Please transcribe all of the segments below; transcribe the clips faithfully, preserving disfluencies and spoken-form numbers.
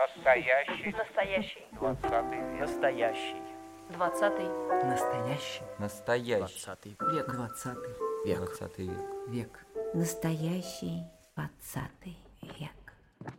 Настоящий. Настоящий. Двадцатый век. Настоящий. Двадцатый. Настоящий. Настоящий. Двадцатый век. Двадцатый век. Двадцатый век. Век. Настоящий. Двадцатый век.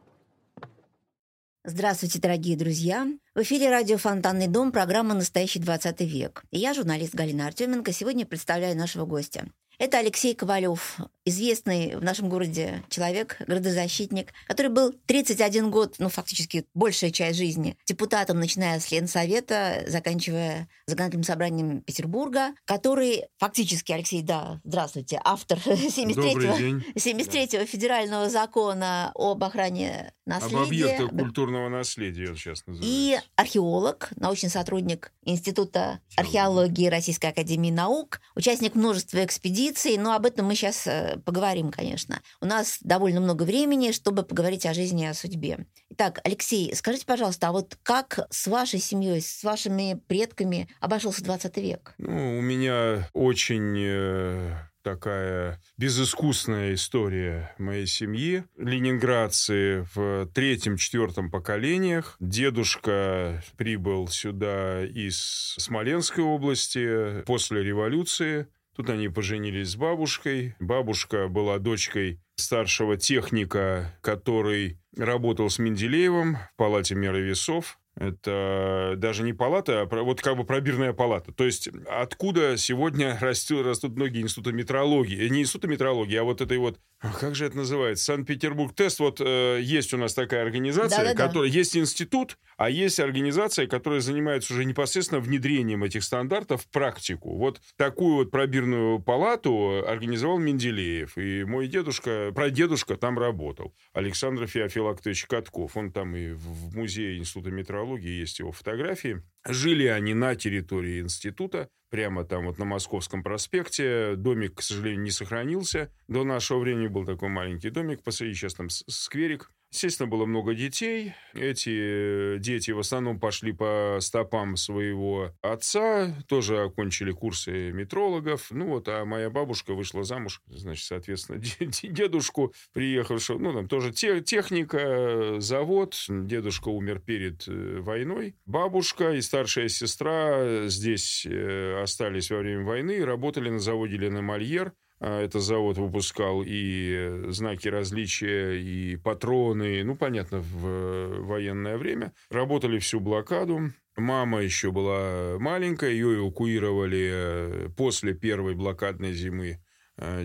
Здравствуйте, дорогие друзья! В эфире радио «Фонтанный дом», программа «Настоящий двадцатый век». И я, журналист Галина Артеменко, сегодня представляю нашего гостя. Это Алексей Ковалев, известный в нашем городе человек, градозащитник, который был тридцать один год, ну, фактически большая часть жизни, депутатом, начиная с Ленсовета, заканчивая Законодательным собранием Петербурга, который фактически, Алексей, да, здравствуйте, автор семьдесят третьего, семьдесят третьего федерального закона об охране наследия. Об объектах культурного наследия, он сейчас называется. И археолог, научный сотрудник Института археологии Российской академии наук, участник множества экспедиций, но об этом мы сейчас поговорим, конечно. У нас довольно много времени, чтобы поговорить о жизни и о судьбе. Итак, Алексей, скажите, пожалуйста, а вот как с вашей семьей, с вашими предками обошелся двадцатый век? Ну, у меня очень... такая безыскусная история моей семьи. Ленинградцы в третьем-четвертом поколениях. Дедушка прибыл сюда из Смоленской области после революции. Тут они поженились с бабушкой. Бабушка была дочкой старшего техника, который работал с Менделеевым в палате меры весов. Это даже не палата, а вот как бы пробирная палата. То есть откуда сегодня растут, растут ноги института метрологии? Не института метрологии, а вот этой вот... Как же это называется? Санкт-Петербург-тест. Вот э, есть у нас такая организация, да, да, которая... Да. Есть институт, а есть организация, которая занимается уже непосредственно внедрением этих стандартов в практику. Вот такую вот пробирную палату организовал Менделеев. И мой дедушка, прадедушка там работал. Александр Феофилактович Катков. Он там и в музее института метрологии есть его фотографии. Жили они на территории института, прямо там вот на Московском проспекте. Домик, к сожалению, не сохранился. До нашего времени был такой маленький домик, посреди сейчас там скверик. Естественно, было много детей. Эти дети в основном пошли по стопам своего отца, тоже окончили курсы метрологов. Ну вот, а моя бабушка вышла замуж, значит, соответственно, дедушку приехавшего. Ну, там тоже техника, завод. Дедушка умер перед войной. Бабушка и старшая сестра здесь остались во время войны, работали на заводе «Леномольер». Этот завод выпускал и знаки различия, и патроны, ну, понятно, в военное время. Работали всю блокаду. Мама еще была маленькая, ее эвакуировали после первой блокадной зимы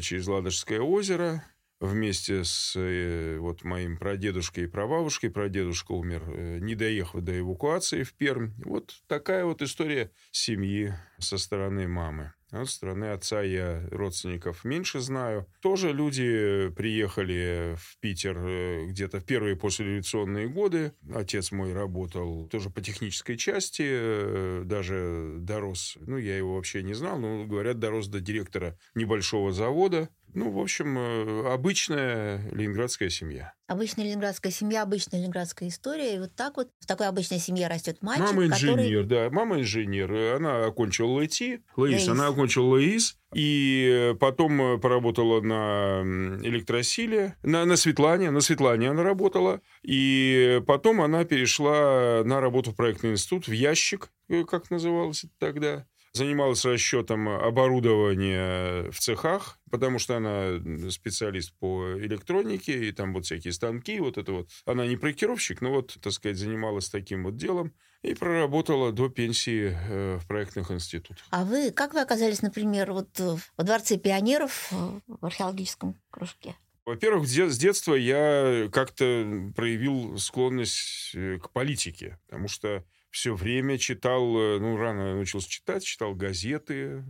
через Ладожское озеро. Вместе с вот, моим прадедушкой и прабабушкой. Прадедушка умер, не доехав до эвакуации в Пермь. Вот такая вот история семьи со стороны мамы. А со стороны отца я родственников меньше знаю. Тоже люди приехали в Питер где-то в первые послереволюционные годы. Отец мой работал тоже по технической части, даже дорос, ну, я его вообще не знал, но, говорят, дорос до директора небольшого завода. Ну, в общем, обычная ленинградская семья. Обычная ленинградская семья, обычная ленинградская история. И вот так вот в такой обычной семье растет мальчик, мама инженер, который... да, мама инженер. Она окончила ЛЭТИ, ЛАИС, она окончила ЛАИС. И потом поработала на электросиле, на, на Светлане, на Светлане она работала. И потом она перешла на работу в проектный институт, в Ящик, как называлось это тогда. Занималась расчетом оборудования в цехах, потому что она специалист по электронике, и там вот всякие станки, вот это вот. Она не проектировщик, но вот, так сказать, занималась таким вот делом и проработала до пенсии в проектных институтах. А вы, как вы оказались, например, вот во Дворце пионеров в археологическом кружке? Во-первых, с детства я как-то проявил склонность к политике, потому что все время читал, ну, рано научился читать, читал газеты.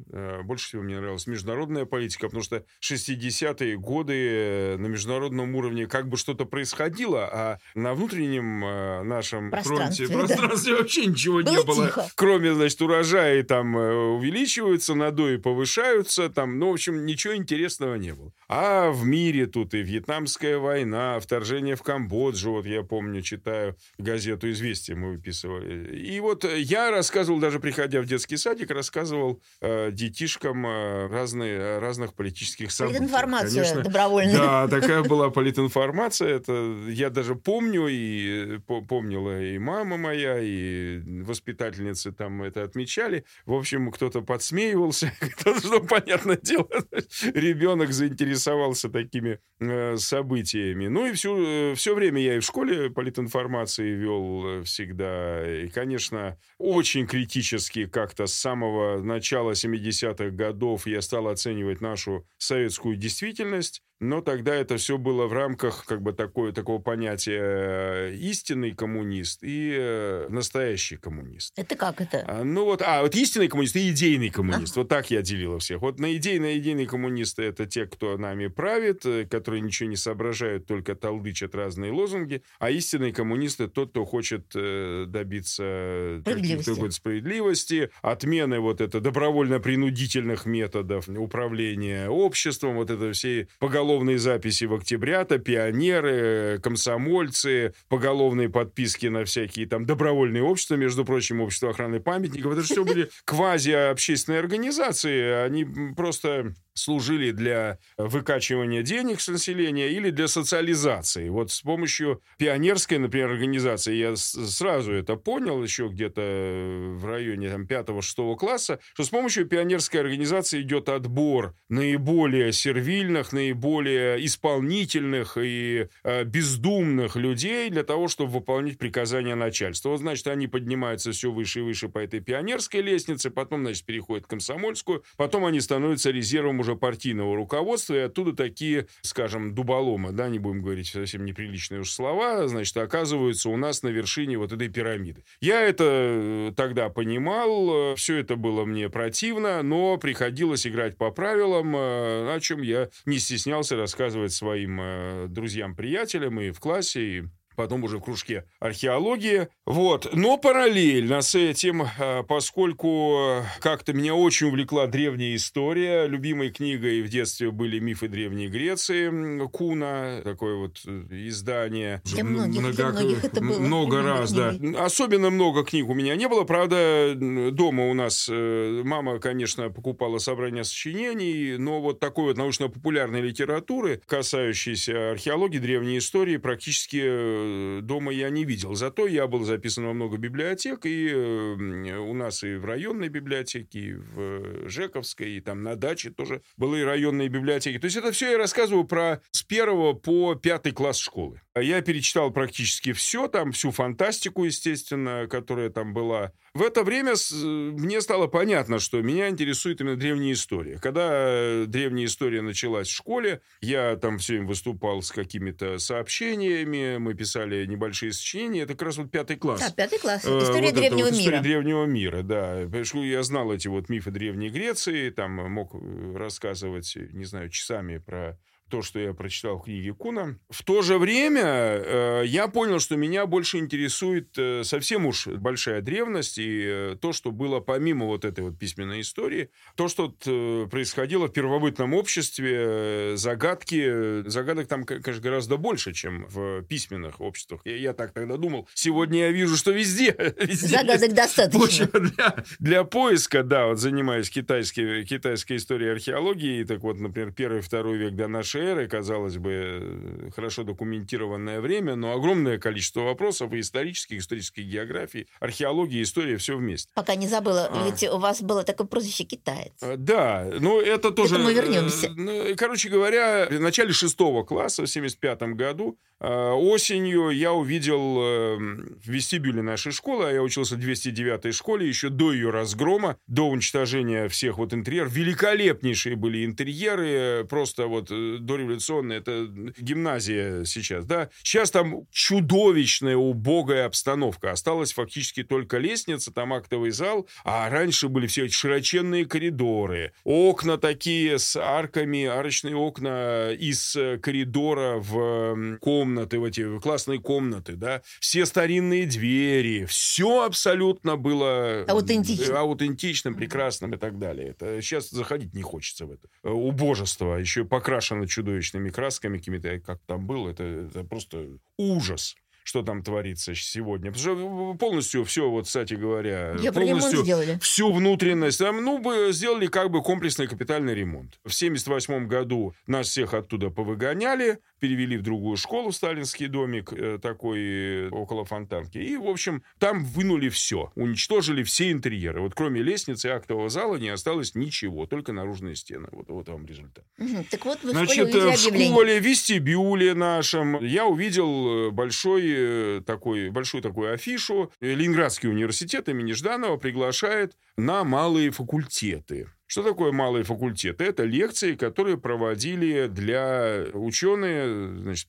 Больше всего мне нравилась международная политика, потому что шестидесятые годы на международном уровне как бы что-то происходило, а на внутреннем нашем пространстве, фронте, пространстве да. вообще ничего было не было. Тихо. Кроме, значит, урожаи там увеличиваются, надои повышаются, там, ну, в общем, ничего интересного не было. А в мире тут и Вьетнамская война, вторжение в Камбоджу. Вот я помню, читаю газету «Известия», мы выписывали И вот я рассказывал, даже приходя в детский садик, рассказывал э, детишкам э, разные, разных политических событий. Политинформация, конечно, добровольная. Да, такая была политинформация. Это я даже помню, и помнила и мама моя, и воспитательницы там это отмечали. В общем, кто-то подсмеивался, кто-то, что, понятное дело, ребенок заинтересовался такими э, событиями. Ну и всю, все время я и в школе политинформации вел всегда. И, конечно, очень критически как-то с самого начала семидесятых годов я стал оценивать нашу советскую действительность. Но тогда это все было в рамках как бы такое, такого понятия истинный коммунист и настоящий коммунист. Это как это? Ну вот, а, вот истинный коммунист и идейный коммунист. А. Вот так я делил всех. Вот на идейные, идейные коммунисты — это те, кто нами правит, которые ничего не соображают, только толдычат разные лозунги. А истинные коммунисты — тот, кто хочет добиться справедливости, справедливости отмены вот это добровольно-принудительных методов управления обществом, вот это все поголовные Поголовные записи в октябрята, пионеры, комсомольцы, поголовные подписки на всякие там добровольные общества, между прочим, общество охраны памятников. Это же все были квази-общественные организации. Они просто служили для выкачивания денег с населения или для социализации. Вот с помощью пионерской, например, организации, я сразу это понял еще где-то в районе там, пятого-шестого класса, что с помощью пионерской организации идет отбор наиболее сервильных, наиболее более исполнительных и э, бездумных людей для того, чтобы выполнить приказания начальства. Вот, значит, они поднимаются все выше и выше по этой пионерской лестнице, потом, значит, переходят в комсомольскую, потом они становятся резервом уже партийного руководства, и оттуда такие, скажем, дуболомы, да, не будем говорить совсем неприличные уж слова, значит, оказываются у нас на вершине вот этой пирамиды. Я это тогда понимал, все это было мне противно, но приходилось играть по правилам, о чем я не стеснялся рассказывать своим э, друзьям-приятелям и в классе, и потом уже в кружке археологии. Вот. Но параллельно с этим, поскольку как-то меня очень увлекла древняя история, любимой книгой в детстве были «Мифы Древней Греции» Куна, такое вот издание. Для многих, много, для многих это было. Много раз, да. Особенно много книг у меня не было. Правда, дома у нас мама, конечно, покупала собрание сочинений, но вот такой вот научно-популярной литературы, касающейся археологии, древней истории, практически дома я не видел. Зато я был записан во много библиотек, и у нас и в районной библиотеке, и в Жековской, и там на даче тоже были районные библиотеки. То есть это все я рассказываю про с первого по пятый класс школы. Я перечитал практически все, там всю фантастику, естественно, которая там была. В это время мне стало понятно, что меня интересует именно древняя история. Когда древняя история началась в школе, я там все время выступал с какими-то сообщениями, мы писали небольшие сочинения, это как раз вот пятый класс. Да, пятый класс. История э, вот древнего вот мира. История древнего мира, да. Я знал эти вот мифы Древней Греции, там мог рассказывать, не знаю, часами про то, что я прочитал в книге Куна. В то же время э, я понял, что меня больше интересует э, совсем уж большая древность и э, то, что было помимо вот этой вот письменной истории, то, что э, происходило в первобытном обществе, э, загадки. Загадок там, конечно, гораздо больше, чем в письменных обществах. Я, я так тогда думал. Сегодня я вижу, что везде. везде загадок достаточно. Для, для поиска, да, вот занимаюсь китайской, китайской историей археологии, так вот, например, первый, второй век до нашей эры, казалось бы, хорошо документированное время, но огромное количество вопросов и исторических, исторической географии, археологии, истории, все вместе. Пока не забыла, а. ведь у вас было такое прозвище «Китаец». Да, ну это тоже... К этому вернемся. Короче говоря, в начале шестого класса, в семьдесят пятом году, осенью я увидел в вестибюле нашей школы, а я учился в двести девятой школе, еще до ее разгрома, до уничтожения всех вот интерьеров, великолепнейшие были интерьеры, просто вот... дореволюционная, это гимназия сейчас, да. Сейчас там чудовищная, убогая обстановка. Осталась фактически только лестница, там актовый зал, а раньше были все эти широченные коридоры, окна такие с арками, арочные окна из коридора в комнаты, в эти классные комнаты, да. Все старинные двери, все абсолютно было аутентичным, аутентичным, прекрасным и так далее. Это сейчас заходить не хочется в это убожество, еще и покрашено чудовищными красками какими-то, как там было, это, это просто ужас. что там творится сегодня. Потому что полностью все, вот, кстати говоря, я полностью всю внутренность. Там, ну, сделали как бы комплексный капитальный ремонт. В семьдесят восьмом году нас всех оттуда повыгоняли, перевели в другую школу, в сталинский домик такой около Фонтанки. И, в общем, там вынули все, уничтожили все интерьеры. Вот кроме лестницы и актового зала не осталось ничего, только наружные стены. Вот, вот вам результат. Угу. Так вот, вы в Значит, школе в школе, в вестибюле нашем я увидел большой, такой, большую такую афишу. Ленинградский университет имени Жданова приглашает на малые факультеты. Что такое малые факультеты? Это лекции, которые проводили для ученые, значит,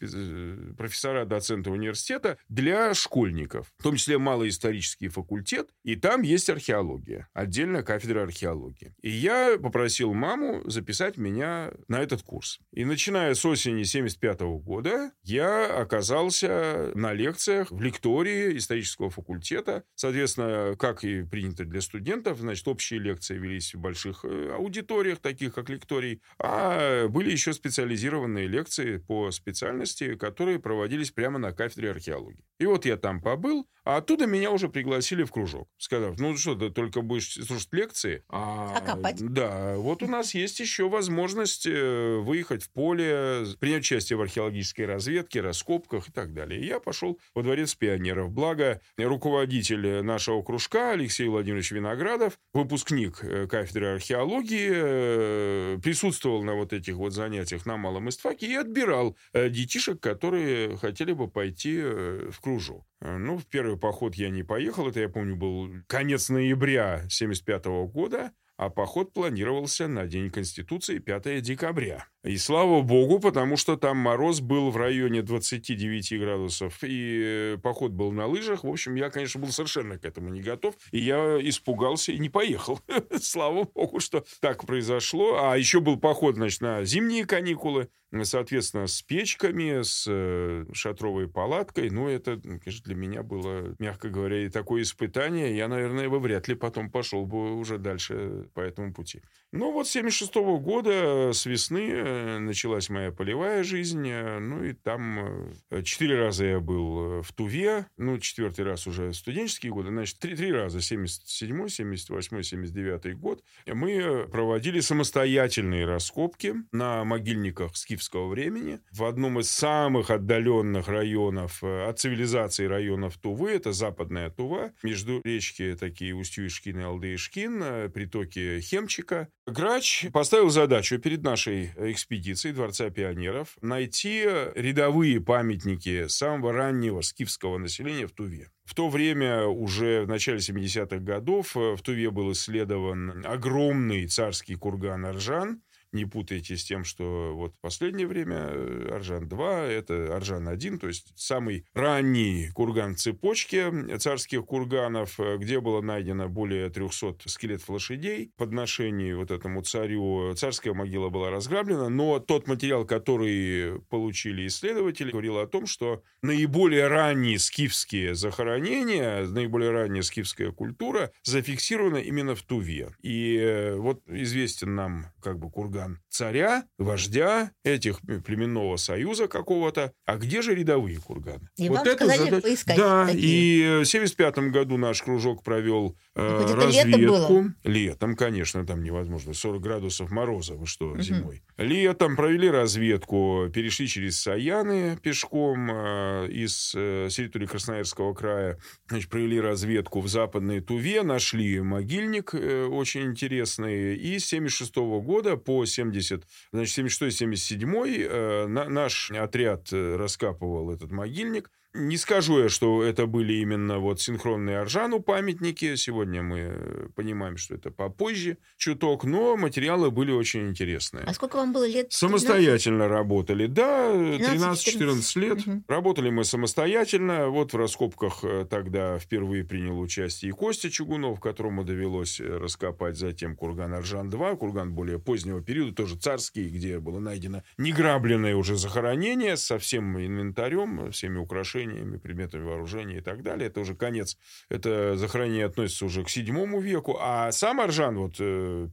профессора, доценты университета, для школьников. В том числе малый исторический факультет. И там есть археология. Отдельная кафедра археологии. И я попросил маму записать меня на этот курс. И начиная с осени тысяча девятьсот семьдесят пятого года я оказался на лекциях в лектории исторического факультета. Соответственно, как и принято для студентов, значит, общие лекции велись в больших аудиториях, таких как лекторий, а были еще специализированные лекции по специальности, которые проводились прямо на кафедре археологии. И вот я там побыл, а оттуда меня уже пригласили в кружок, сказав, ну что, ты только будешь слушать лекции? А, а копать? Да, вот у нас есть еще возможность выехать в поле, принять участие в археологической разведке, раскопках и так далее. И я пошел во дворец пионеров. Благо, руководитель нашего кружка Алексей Владимирович Виноградов, выпускник кафедры археологии, археологии, присутствовал на вот этих вот занятиях на малом истфаке и отбирал детишек, которые хотели бы пойти в кружок. Ну, в первый поход я не поехал. Это, я помню, был конец ноября тысяча девятьсот семьдесят пятого года. А поход планировался на День Конституции, пятого декабря. И слава богу, потому что там мороз был в районе двадцати девяти градусов, и поход был на лыжах. В общем, я, конечно, был совершенно к этому не готов, и я испугался и не поехал. Слава богу, что так произошло. А еще был поход, значит, на зимние каникулы, соответственно, с печками, с шатровой палаткой. Ну, это, конечно, для меня было, мягко говоря, и такое испытание. Я, наверное, бы вряд ли потом пошел бы уже дальше по этому пути. Ну, вот с семьдесят шестого года, с весны, началась моя полевая жизнь. Ну, и там четыре раза я был в Туве. Ну, четвертый раз уже студенческие годы. Значит, три, три раза, семьдесят седьмой, семьдесят восьмой, семьдесят девятый год, мы проводили самостоятельные раскопки на могильниках скифских времени. В одном из самых отдаленных районов от цивилизации районов Тувы, это западная Тува, между речки такие Усть-Юшкин и Алды-Юшкин, притоки Хемчика. Грач поставил задачу перед нашей экспедицией Дворца пионеров найти рядовые памятники самого раннего скифского населения в Туве. В то время, уже в начале семидесятых годов, в Туве был исследован огромный царский курган Аржан. Не путайте с тем, что вот в последнее время Аржан-два, это Аржан-один, то есть самый ранний курган в цепочке царских курганов, где было найдено более трехсот скелетов лошадей. В подношении вот этому царю царская могила была разграблена, но тот материал, который получили исследователи, говорил о том, что наиболее ранние скифские захоронения, наиболее ранняя скифская культура зафиксирована именно в Туве. И вот известен нам как бы курган царя, вождя, этих племенного союза какого-то. А где же рядовые курганы? И вот вам это сказали зада... поискать. Да, такие. И в семьдесят пятом году наш кружок провел э, разведку. Летом, летом, конечно, там невозможно. сорок градусов мороза, вы что, угу. Зимой. Летом провели разведку, перешли через Саяны пешком э, из э, территории Красноярского края. Значит, провели разведку в Западной Туве, нашли могильник э, очень интересный. И с семьдесят шестого года по семьдесят, значит, семьдесят шестой семьдесят седьмой э, на, наш отряд раскапывал этот могильник. Не скажу я, что это были именно вот синхронные Аржану памятники. Сегодня мы понимаем, что это попозже чуток, но материалы были очень интересные. А сколько вам было лет? Самостоятельно тринадцать? Работали, да, тринадцать-четырнадцать лет. Угу. Работали мы самостоятельно. Вот в раскопках тогда впервые принял участие и Костя Чугунов, которому довелось раскопать затем курган Аржан-два, курган более позднего периода, тоже царский, где было найдено неграбленное уже захоронение со всем инвентарем, всеми украшениями вооружениями, предметами вооружения и так далее. Это уже конец. Это захоронение относится уже к седьмому веку. А сам Аржан, вот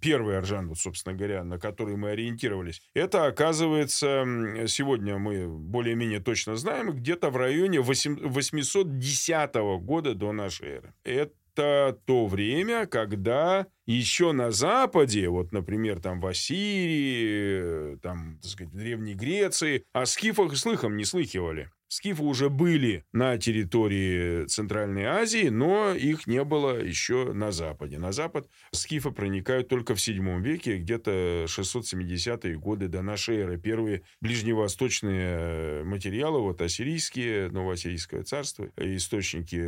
первый Аржан, вот, собственно говоря, на который мы ориентировались, это, оказывается, сегодня мы более-менее точно знаем, где-то в районе восемьсот десятого года до нашей эры. Это Это то время, когда еще на Западе, вот, например, там в Ассирии, там, так сказать, в Древней Греции, о скифах слыхом не слыхивали. Скифы уже были на территории Центральной Азии, но их не было еще на Западе. На Запад скифы проникают только в седьмом веке, где-то шестьсот семидесятые годы до нашей эры. Первые ближневосточные материалы, вот ассирийские, новоассирийское царство, источники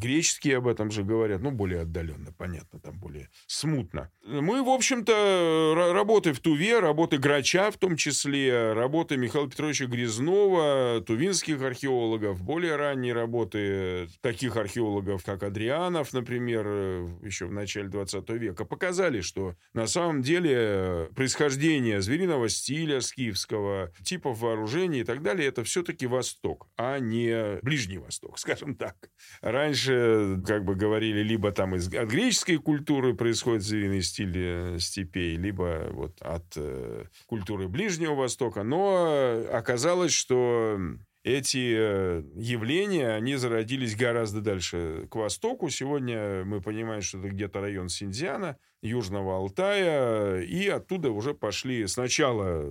греческие об этом же говорят, ну, более отдаленно, понятно, там более смутно. Мы, в общем-то, работы в Туве, работы Грача в том числе, работы Михаила Петровича Грязнова, тувинских археологов, более ранние работы таких археологов, как Адрианов, например, еще в начале двадцатого века, показали, что на самом деле происхождение звериного стиля скифского, типов вооружений и так далее, это все-таки Восток, а не Ближний Восток, скажем так. Раньше, как бы говорили, либо там из, от греческой культуры происходит звериный стиль степей, либо вот от э, культуры Ближнего Востока, но оказалось, что эти явления, они зародились гораздо дальше, к востоку. Сегодня мы понимаем, что это где-то район Синдзяна, Южного Алтая, и оттуда уже пошли сначала,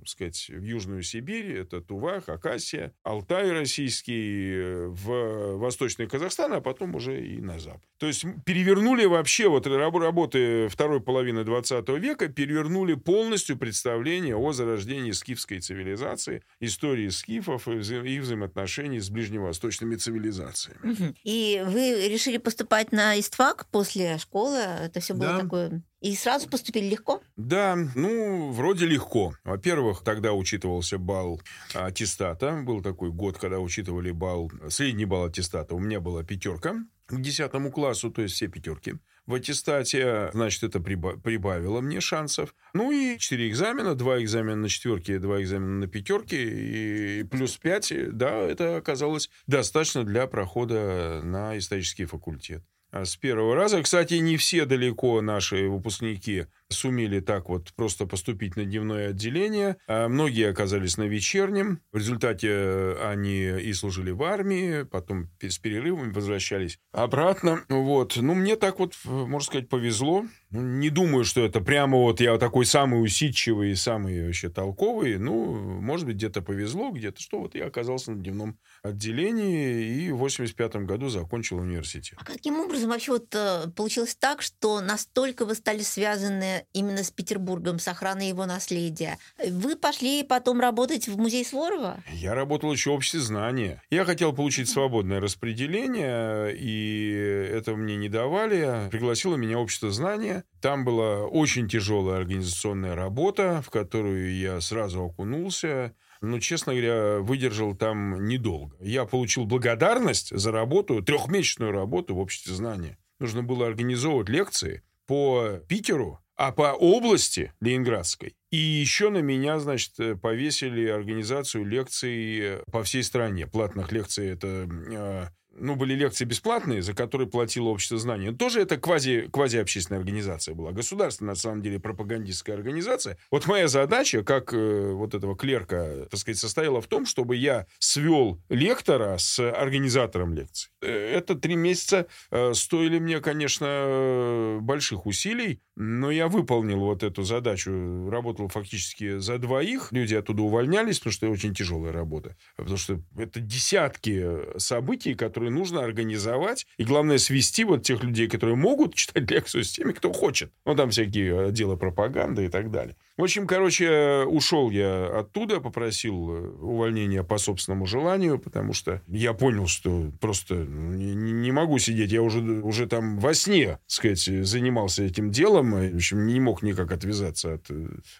так сказать, в Южную Сибирь, это Тува, Хакасия, Алтай российский, в Восточный Казахстан, а потом уже и на Запад. То есть перевернули вообще вот работы второй половины двадцатого века, перевернули полностью представление о зарождении скифской цивилизации, истории скифов и их взаимоотношений с ближневосточными цивилизациями. И вы решили поступать на истфак после школы? Это все было да. такое... И сразу поступили легко? Да, ну, вроде легко. Во-первых, тогда учитывался балл аттестата. Был такой год, когда учитывали балл, средний балл аттестата. У меня была пятерка к десятому классу, то есть все пятерки. В аттестате, значит, это прибавило мне шансов. Ну и четыре экзамена, два экзамена на четверке, два экзамена на пятерке, и плюс пять, да, это оказалось достаточно для прохода на исторический факультет. С первого раза. Кстати, не все далеко наши выпускники сумели так вот просто поступить на дневное отделение. А многие оказались на вечернем. В результате они и служили в армии, потом с перерывами возвращались обратно. Вот. Ну, мне так вот, можно сказать, повезло. Не думаю, что это прямо вот я такой самый усидчивый, самый вообще толковый. Ну, может быть, где-то повезло, где-то что. Вот я оказался на дневном отделении и в восемьдесят пятом году закончил университет. А каким образом вообще вот получилось так, что настолько вы стали связаны именно с Петербургом, с охраной его наследия? Вы пошли потом работать в музей Суворова? Я работал еще в обществе знания. Я хотел получить свободное распределение, и это мне не давали. Пригласило меня общество знания. Там была очень тяжелая организационная работа, в которую я сразу окунулся. Но, честно говоря, выдержал там недолго. Я получил благодарность за работу, трехмесячную работу в обществе знания. Нужно было организовывать лекции по Питеру, а по области Ленинградской. И еще на меня, значит, повесили организацию лекций по всей стране. Платных лекций это... Ну, были лекции бесплатные, за которые платило общество знаний. Тоже это квази, квазиобщественная организация была. Государственная, на самом деле, пропагандистская организация. Вот моя задача, как э, вот этого клерка, так сказать, состояла в том, чтобы я свел лектора с организатором лекций. Это три месяца э, стоили мне, конечно, больших усилий, но я выполнил вот эту задачу. Работал фактически за двоих. Люди оттуда увольнялись, потому что это очень тяжелая работа. Потому что это десятки событий, которые нужно организовать, и главное свести вот тех людей, которые могут читать лекцию, с теми, кто хочет. Ну, там всякие отделы пропаганды и так далее. В общем, короче, ушел я оттуда, попросил увольнения по собственному желанию, потому что я понял, что просто не могу сидеть. Я уже, уже там во сне, так сказать, занимался этим делом. В общем, не мог никак отвязаться от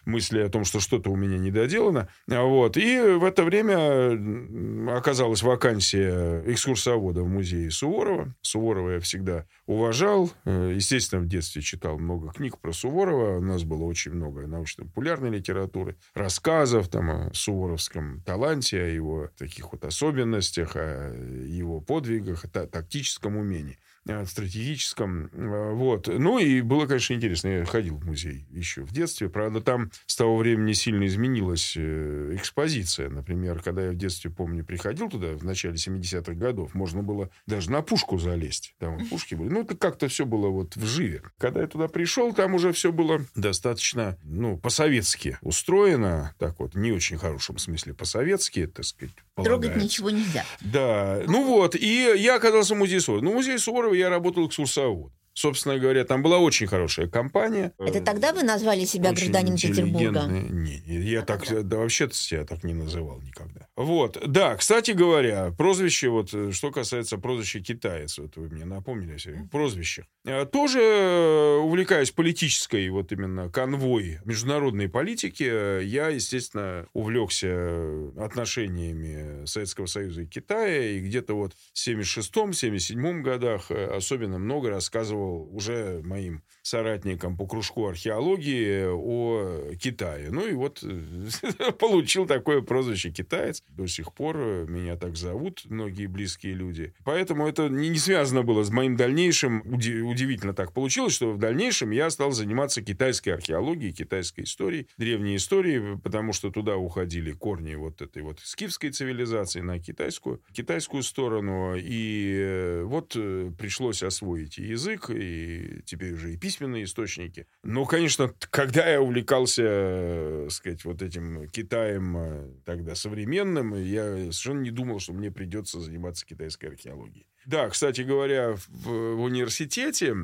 мысли о том, что что-то у меня недоделано. Вот. И в это время оказалась вакансия экскурсовода в музее Суворова. Суворова я всегда уважал. Естественно, в детстве читал много книг про Суворова. У нас было очень много научных популярной литературы, рассказов там, о суворовском таланте, о его таких вот особенностях, о его подвигах, о тактическом умении, о стратегическом. Вот. Ну, и было, конечно, интересно. Я ходил в музей еще в детстве. Правда, там с того времени сильно изменилась экспозиция. Например, когда я в детстве, помню, приходил туда в начале семидесятых годов, можно было даже на пушку залезть. Там пушки были. Ну, это как-то все было вот вживе. Когда я туда пришел, там уже все было достаточно, ну, по-советски устроено. Так вот, не очень хорошем смысле по-советски, так сказать, полагается. Трогать ничего нельзя. Да. Ну, вот. И я оказался в музее Суворова. Ну, в музее Суворова я работал экскурсоводом. Собственно говоря, там была очень хорошая компания. Это тогда вы назвали себя очень гражданин Петербурга? Нет, я а так, да, вообще-то себя так не называл никогда. Вот, да, кстати говоря, прозвище, вот, что касается прозвища китаец, вот вы мне напомнили о прозвищах. Тоже увлекаюсь политической, вот именно конвой международной политики. Я, естественно, увлекся отношениями Советского Союза и Китая, и где-то вот в семьдесят шестом - семьдесят седьмом годах особенно много рассказывал уже моим соратникам по кружку археологии о Китае. Ну и вот получил такое прозвище «китаец». До сих пор меня так зовут многие близкие люди. Поэтому это не связано было с моим дальнейшим. Удивительно так получилось, что в дальнейшем я стал заниматься китайской археологией, китайской историей, древней историей, потому что туда уходили корни вот этой вот скифской цивилизации на китайскую, китайскую сторону. И вот пришлось освоить и язык, и теперь уже и письменные источники. Но, конечно, когда я увлекался, так сказать, вот этим Китаем тогда современным, я совершенно не думал, что мне придется заниматься китайской археологией. Да, кстати говоря, в, в университете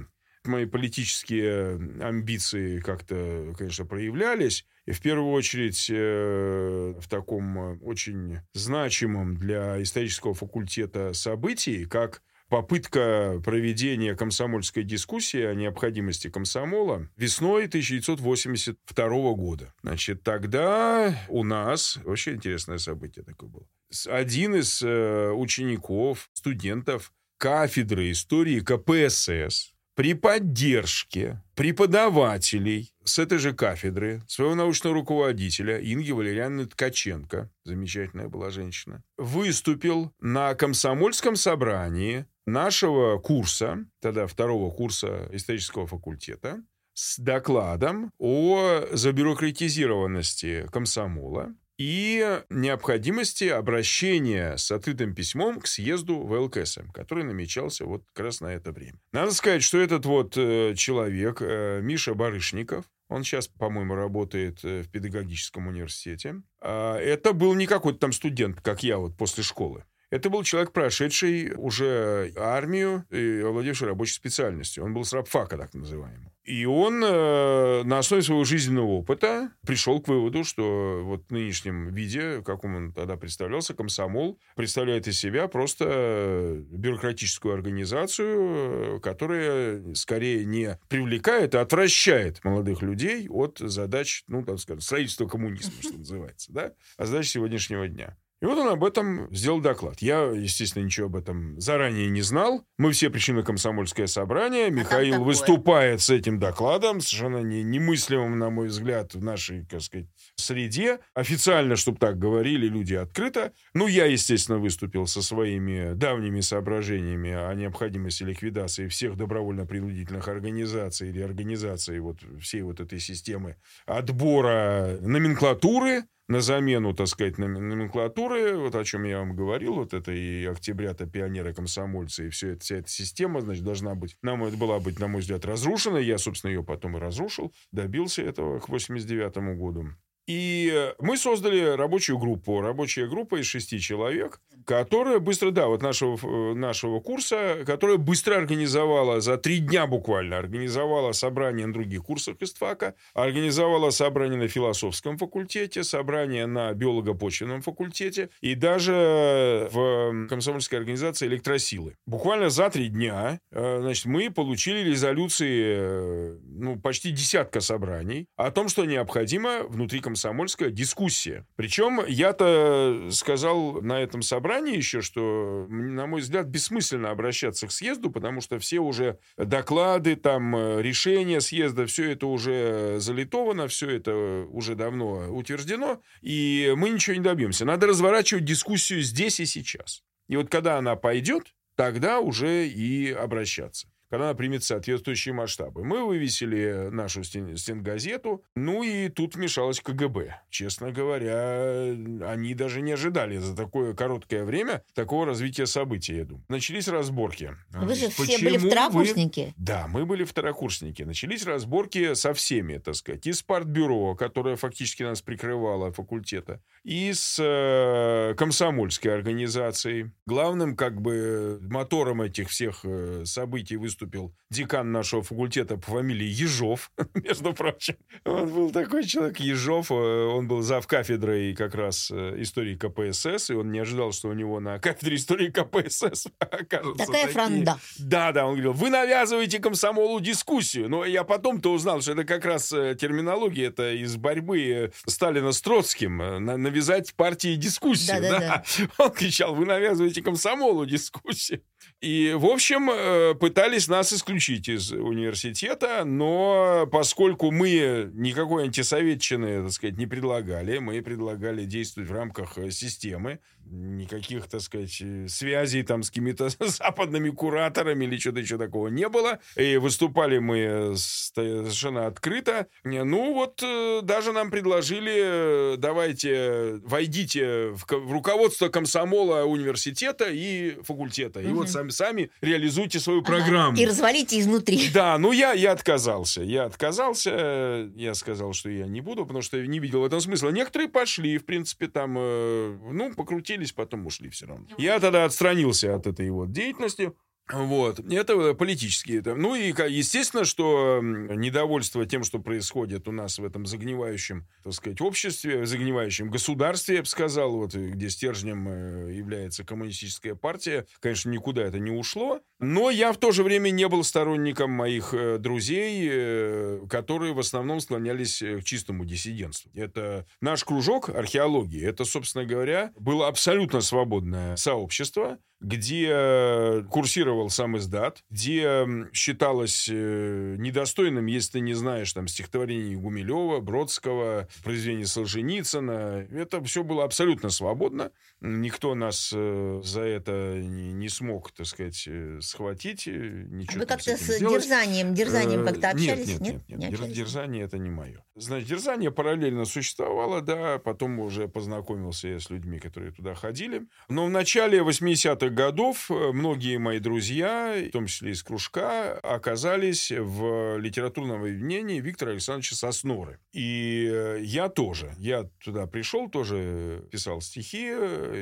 мои политические амбиции как-то, конечно, проявлялись. И в первую очередь э, в таком очень значимом для исторического факультета событии, как попытка проведения комсомольской дискуссии о необходимости комсомола весной тысяча девятьсот восемьдесят второго года. Значит, тогда у нас... Вообще интересное событие такое было. Один из э, учеников, студентов кафедры истории ка пэ эс эс при поддержке преподавателей с этой же кафедры, своего научного руководителя Инги Валерьяновны Ткаченко, замечательная была женщина, выступил на комсомольском собрании нашего курса, тогда второго курса исторического факультета, с докладом о забюрократизированности комсомола и необходимости обращения с открытым письмом к съезду вэ эл ка эс эм, который намечался вот как раз на это время. Надо сказать, что этот вот человек, Миша Барышников, он сейчас, по-моему, работает в педагогическом университете, это был не какой-то там студент, как я вот после школы. Это был человек, прошедший уже армию и овладевший рабочей специальностью. Он был с рабфака, так называемого. И он э, на основе своего жизненного опыта пришел к выводу, что вот в нынешнем виде, в каком он тогда представлялся, комсомол представляет из себя просто бюрократическую организацию, которая скорее не привлекает, а отвращает молодых людей от задач, ну, так скажем, строительства коммунизма, что называется, да, а задач сегодняшнего дня. И вот он об этом сделал доклад. Я, естественно, ничего об этом заранее не знал. Мы все пришли на комсомольское собрание. Михаил выступает с этим докладом, совершенно немыслимым, на мой взгляд, в нашей, так сказать, среде. Официально, чтобы так говорили люди открыто. Ну, я, естественно, выступил со своими давними соображениями о необходимости ликвидации всех добровольно-принудительных организаций или организаций вот всей вот этой системы отбора номенклатуры, на замену, так сказать, номенклатуры, вот о чем я вам говорил, вот это и октябрята, пионеры, комсомольцы, и все это, вся эта система, значит, должна быть, нам это была быть, на мой взгляд, разрушена. Я, собственно, ее потом и разрушил, добился этого к восемьдесят девятому году. И мы создали рабочую группу. Рабочая группа из шести человек, которая быстро, да, вот нашего, нашего курса, которая быстро организовала, за три дня буквально, организовала собрание на других курсах истфака, организовала собрание на философском факультете, собрание на биолого-почвенном факультете и даже в комсомольской организации «Электросилы». Буквально за три дня, значит, мы получили резолюции, ну, почти десятка собраний о том, что необходимо внутри комсомольского комсомольская дискуссия. Причем я-то сказал на этом собрании еще, что, на мой взгляд, бессмысленно обращаться к съезду, потому что все уже доклады, там, решения съезда, все это уже залитовано, все это уже давно утверждено, и мы ничего не добьемся. Надо разворачивать дискуссию здесь и сейчас. И вот когда она пойдет, тогда уже и обращаться. Когда она примет соответствующие масштабы. Мы вывесили нашу стенгазету, ну и тут вмешалось КГБ. Честно говоря, они даже не ожидали за такое короткое время такого развития событий, я думаю. Начались разборки. Вы же Почему все были второкурсники. Вы... Да, мы были второкурсники. Начались разборки со всеми, так сказать. И с партбюро, которое фактически нас прикрывало, факультета, и с комсомольской организацией. Главным, как бы, мотором этих всех событий выступил выступил декан нашего факультета по фамилии Ежов, между прочим. Он был такой человек, Ежов. Он был завкафедрой как раз истории ка пэ эс эс, и он не ожидал, что у него на кафедре истории ка пэ эс эс окажется... Такая такие... франда. Да-да, он говорил, вы навязываете комсомолу дискуссию. Но я потом-то узнал, что это как раз терминология, это из борьбы Сталина с Троцким, навязать партии дискуссию. Да-да-да. Он кричал, вы навязываете комсомолу дискуссию. И, в общем, пытались нас исключить из университета, но поскольку мы никакой антисоветчины, так сказать, не предлагали, мы предлагали действовать в рамках системы, никаких, так сказать, связей там с какими-то западными кураторами или что-то еще такого не было, и выступали мы совершенно открыто. Ну вот, даже нам предложили, давайте, войдите в руководство комсомола университета и факультета, и вот Сами, сами реализуйте свою программу. Ага. И развалите изнутри. Да, ну я, я отказался. Я отказался. Я сказал, что я не буду, потому что не видел в этом смысла. Некоторые пошли, в принципе, там, ну, покрутились, потом ушли все равно. Я тогда отстранился от этой вот деятельности. Вот. Это политические. Ну и, естественно, что недовольство тем, что происходит у нас в этом загнивающем, так сказать, обществе, загнивающем государстве, я бы сказал, вот, где стержнем является коммунистическая партия, конечно, никуда это не ушло. Но я в то же время не был сторонником моих друзей, которые в основном склонялись к чистому диссидентству. Это наш кружок археологии. Это, собственно говоря, было абсолютно свободное сообщество, где курсировал сам издат, где считалось недостойным, если ты не знаешь там стихотворений Гумилева, Бродского, произведений Солженицына. Это все было абсолютно свободно. Никто нас за это не смог, так сказать, схватить. Ничего а вы как-то с, с дерзанием, дерзанием как-то общались? Нет, нет, нет. нет. нет не дерзание — это не мое. Значит, дерзание параллельно существовало, да, потом уже познакомился я с людьми, которые туда ходили. Но в начале восьмидесятых годов многие мои друзья, в том числе из кружка, оказались в литературном объединении Виктора Александровича Сосноры. И я тоже. Я туда пришел, тоже писал стихи,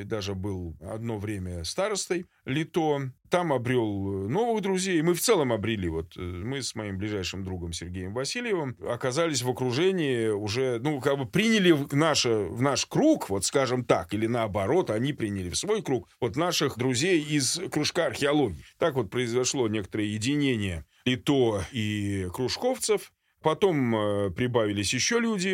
даже был одно время старостой Лито. Там обрел новых друзей. Мы в целом обрели. Вот мы с моим ближайшим другом Сергеем Васильевым оказались в окружении уже, ну, как бы приняли в, наше, в наш круг, вот скажем так, или наоборот, они приняли в свой круг вот наших друзей из кружка археологии. Так вот произошло некоторое единение Лито и кружковцев. Потом прибавились еще люди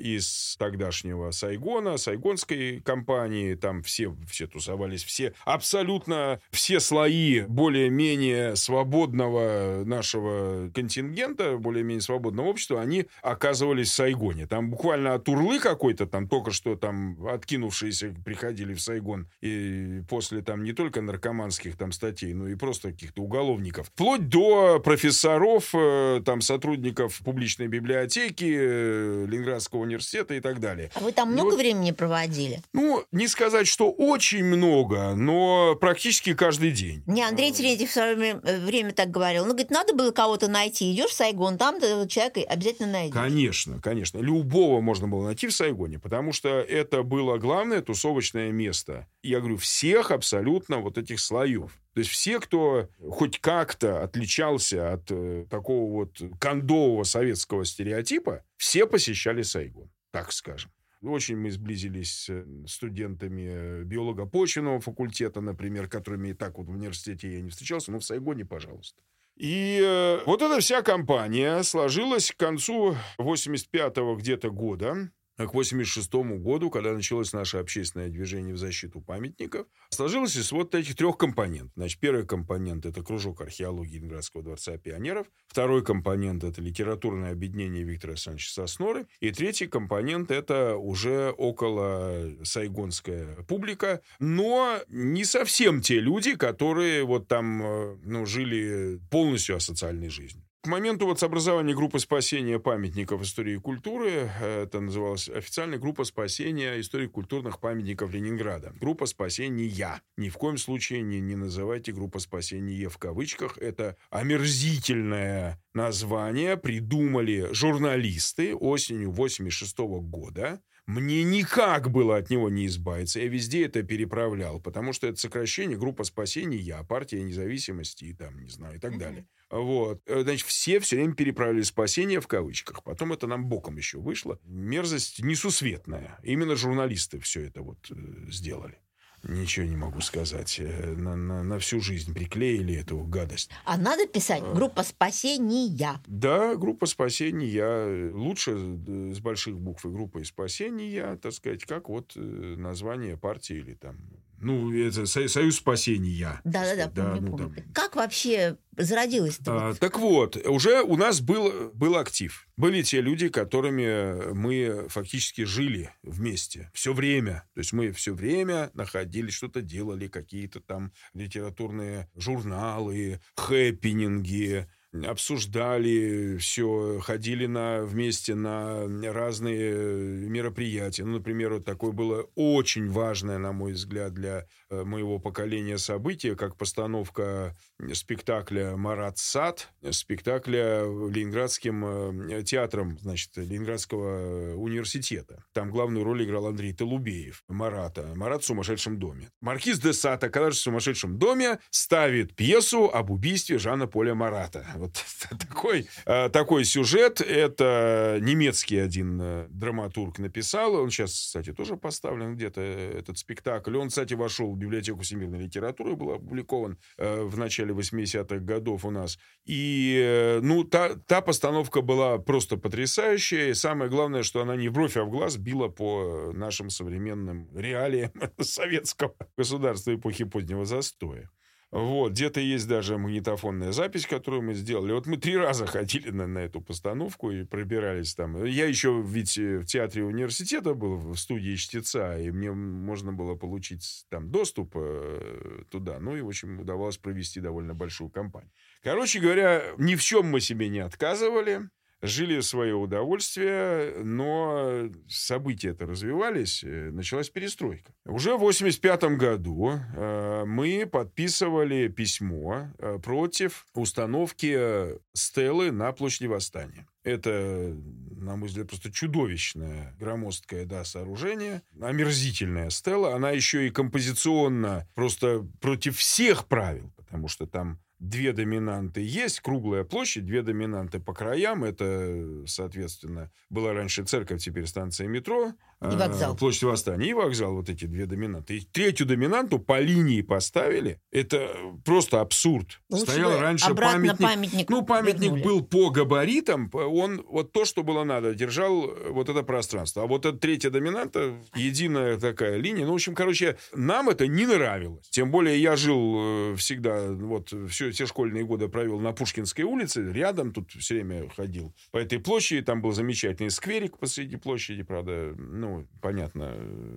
из тогдашнего Сайгона, сайгонской компании. Там все, все тусовались, все, абсолютно все слои более-менее свободного нашего контингента, более-менее свободного общества, они оказывались в Сайгоне. Там буквально от Урлы какой-то, там только что там откинувшиеся приходили в Сайгон. И после там не только наркоманских там статей, но и просто каких-то уголовников. Вплоть до профессоров, там сотрудников публичной библиотеки Ленинградского университета и так далее. А вы там много вот... времени проводили? Ну, не сказать, что очень много, но практически каждый день. Не, Андрей Терентьев в свое время, время так говорил. Он говорит, надо было кого-то найти. Идешь в Сайгон, там ты человека обязательно найдешь. Конечно, конечно. Любого можно было найти в Сайгоне, потому что это было главное тусовочное место. Я говорю, всех абсолютно вот этих слоев. То есть все, кто хоть как-то отличался от э, такого вот кондового советского стереотипа, все посещали Сайгон, так скажем. Очень мы сблизились с студентами биолого-почвенного факультета, например, которыми и так вот в университете я не встречался, но в Сайгоне, пожалуйста. И э, вот эта вся компания сложилась к концу восемьдесят пятого где-то года. А к восемьдесят шестому году, когда началось наше общественное движение в защиту памятников, сложилось из вот этих трех компонентов. Значит, первый компонент – это кружок археологии Ленинградского дворца пионеров. Второй компонент – это литературное объединение Виктора Александровича Сосноры. И третий компонент – это уже около сайгонская публика. Но не совсем те люди, которые вот там ну, жили полностью асоциальной жизнью. К моменту вот с образования группы спасения памятников истории и культуры, это называлась официальная группа спасения истории культурных памятников Ленинграда. Группа спасения. Ни в коем случае не, не называйте группа спасения в кавычках. Это омерзительное название придумали журналисты осенью восемьдесят шестого года. Мне никак было от него не избавиться. Я везде это переправлял, потому что это сокращение группа спасения, я, партия независимости и там, не знаю, и так далее. Вот. Значит, все все время переправили спасение в кавычках. Потом это нам боком еще вышло. Мерзость несусветная. Именно журналисты все это вот сделали. Ничего не могу сказать. На, на, на всю жизнь приклеили эту гадость. А надо писать «Группа спасения». Да, «Группа спасения». Лучше с больших букв «Группа спасения», так сказать, как вот название партии или там... Ну, это «Союз спасения». Да-да-да, помню, да, ну, помню. Там... Как вообще зародилось это? А, так вот, уже у нас был, был актив. Были те люди, которыми мы фактически жили вместе все время. То есть мы все время находились, что-то делали, какие-то там литературные журналы, хэппининги, обсуждали все, ходили на, вместе на разные мероприятия. Ну, например, вот такое было очень важное, на мой взгляд, для моего поколения событие, как постановка спектакля «Марат Сад», спектакля Ленинградским театром, значит, Ленинградского университета. Там главную роль играл Андрей Толубеев, Марата. Марат в сумасшедшем доме. Маркиз де Сад, оказавшись в сумасшедшем доме, ставит пьесу об убийстве Жана Поля Марата. Вот такой, такой сюжет. Это немецкий один драматург написал. Он сейчас, кстати, тоже поставлен где-то, этот спектакль. Он, кстати, вошел в библиотеку всемирной литературы, был опубликован в начале восьмидесятых годов у нас. И, ну, та, та постановка была просто потрясающая. И самое главное, что она не в бровь, а в глаз била по нашим современным реалиям советского государства эпохи позднего застоя. Вот, где-то есть даже магнитофонная запись, которую мы сделали. Вот мы три раза ходили на, на эту постановку и пробирались там. Я еще ведь в театре университета был, в студии чтеца, и мне можно было получить там доступ э, туда. Ну и, в общем, удавалось провести довольно большую кампанию. Короче говоря, ни в чем мы себе не отказывали. Жили в свое удовольствие, но события-то развивались, началась перестройка. Уже в восемьдесят пятом году мы подписывали письмо против установки стелы на площади Восстания. Это, на мой взгляд, просто чудовищное, громоздкое, да, сооружение. Омерзительная стела. Она еще и композиционно просто против всех правил, потому что там две доминанты есть, круглая площадь, две доминанты по краям. Это, соответственно, была раньше церковь, теперь станция метро. И вокзал. Площадь Восстания и вокзал, вот эти две доминанты. И третью доминанту по линии поставили. Это просто абсурд. Лучше стоял раньше памятник. памятник. Ну, памятник вернули. Был по габаритам. Он вот то, что было надо, держал вот это пространство. А вот эта третья доминанта, единая такая линия. Ну, в общем, короче, нам это не нравилось. Тем более я жил всегда вот все все школьные годы провел на Пушкинской улице, рядом тут все время ходил по этой площади, там был замечательный скверик посреди площади, правда, ну, понятно,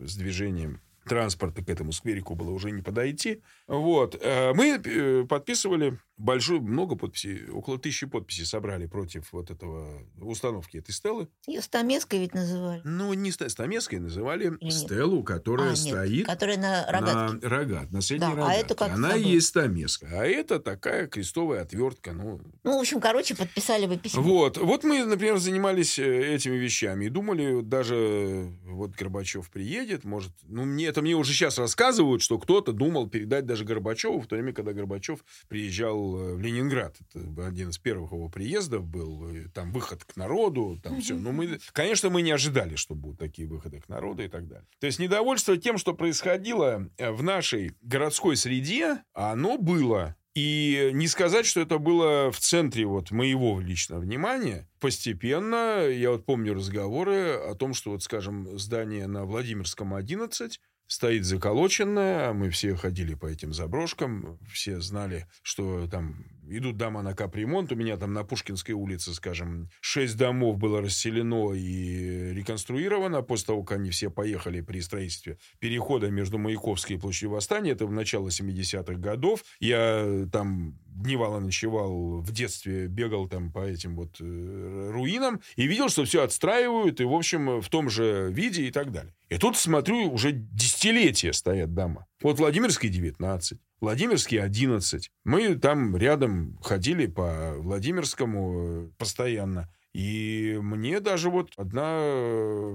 с движением транспорта к этому скверику было уже не подойти. Вот. Мы подписывали большую, много подписей, около тысячи подписей собрали против вот этого, установки этой стелы. Ее Стамеской ведь называли. Ну, не Стамеской, называли или стелу, нет? Которая а, стоит нет, которая на рогатке. На, рогат, на средней да, рогатке. А она и есть Стамеска. А это такая крестовая отвертка. Ну... ну, в общем, короче, подписали вы письмо. Вот. Вот мы, например, занимались этими вещами и думали, даже вот Горбачев приедет, может, ну, мне это мне уже сейчас рассказывают, что кто-то думал передать даже Горбачеву в то время, когда Горбачев приезжал в Ленинград. Это один из первых его приездов был. Там выход к народу, там все. Но мы, конечно, мы не ожидали, что будут такие выходы к народу и так далее. То есть недовольство тем, что происходило в нашей городской среде, оно было. И не сказать, что это было в центре вот моего личного внимания. Постепенно, я вот помню разговоры о том, что, вот, скажем, здание на Владимирском одиннадцать стоит заколоченное, мы все ходили по этим заброшкам, все знали, что там идут дома на капремонт. У меня там на Пушкинской улице, скажем, шесть домов было расселено и реконструировано после того, как они все поехали при строительстве перехода между Маяковской и Площадью Восстания. Это в начало семидесятых годов. Я там дневал и ночевал в детстве, бегал там по этим вот э, руинам и видел, что все отстраивают и, в общем, в том же виде и так далее. И тут, смотрю, уже десятилетия стоят дома. Вот Владимирский девятнадцать, Владимирский одиннадцать. Мы там рядом ходили по Владимирскому постоянно. И мне даже вот одна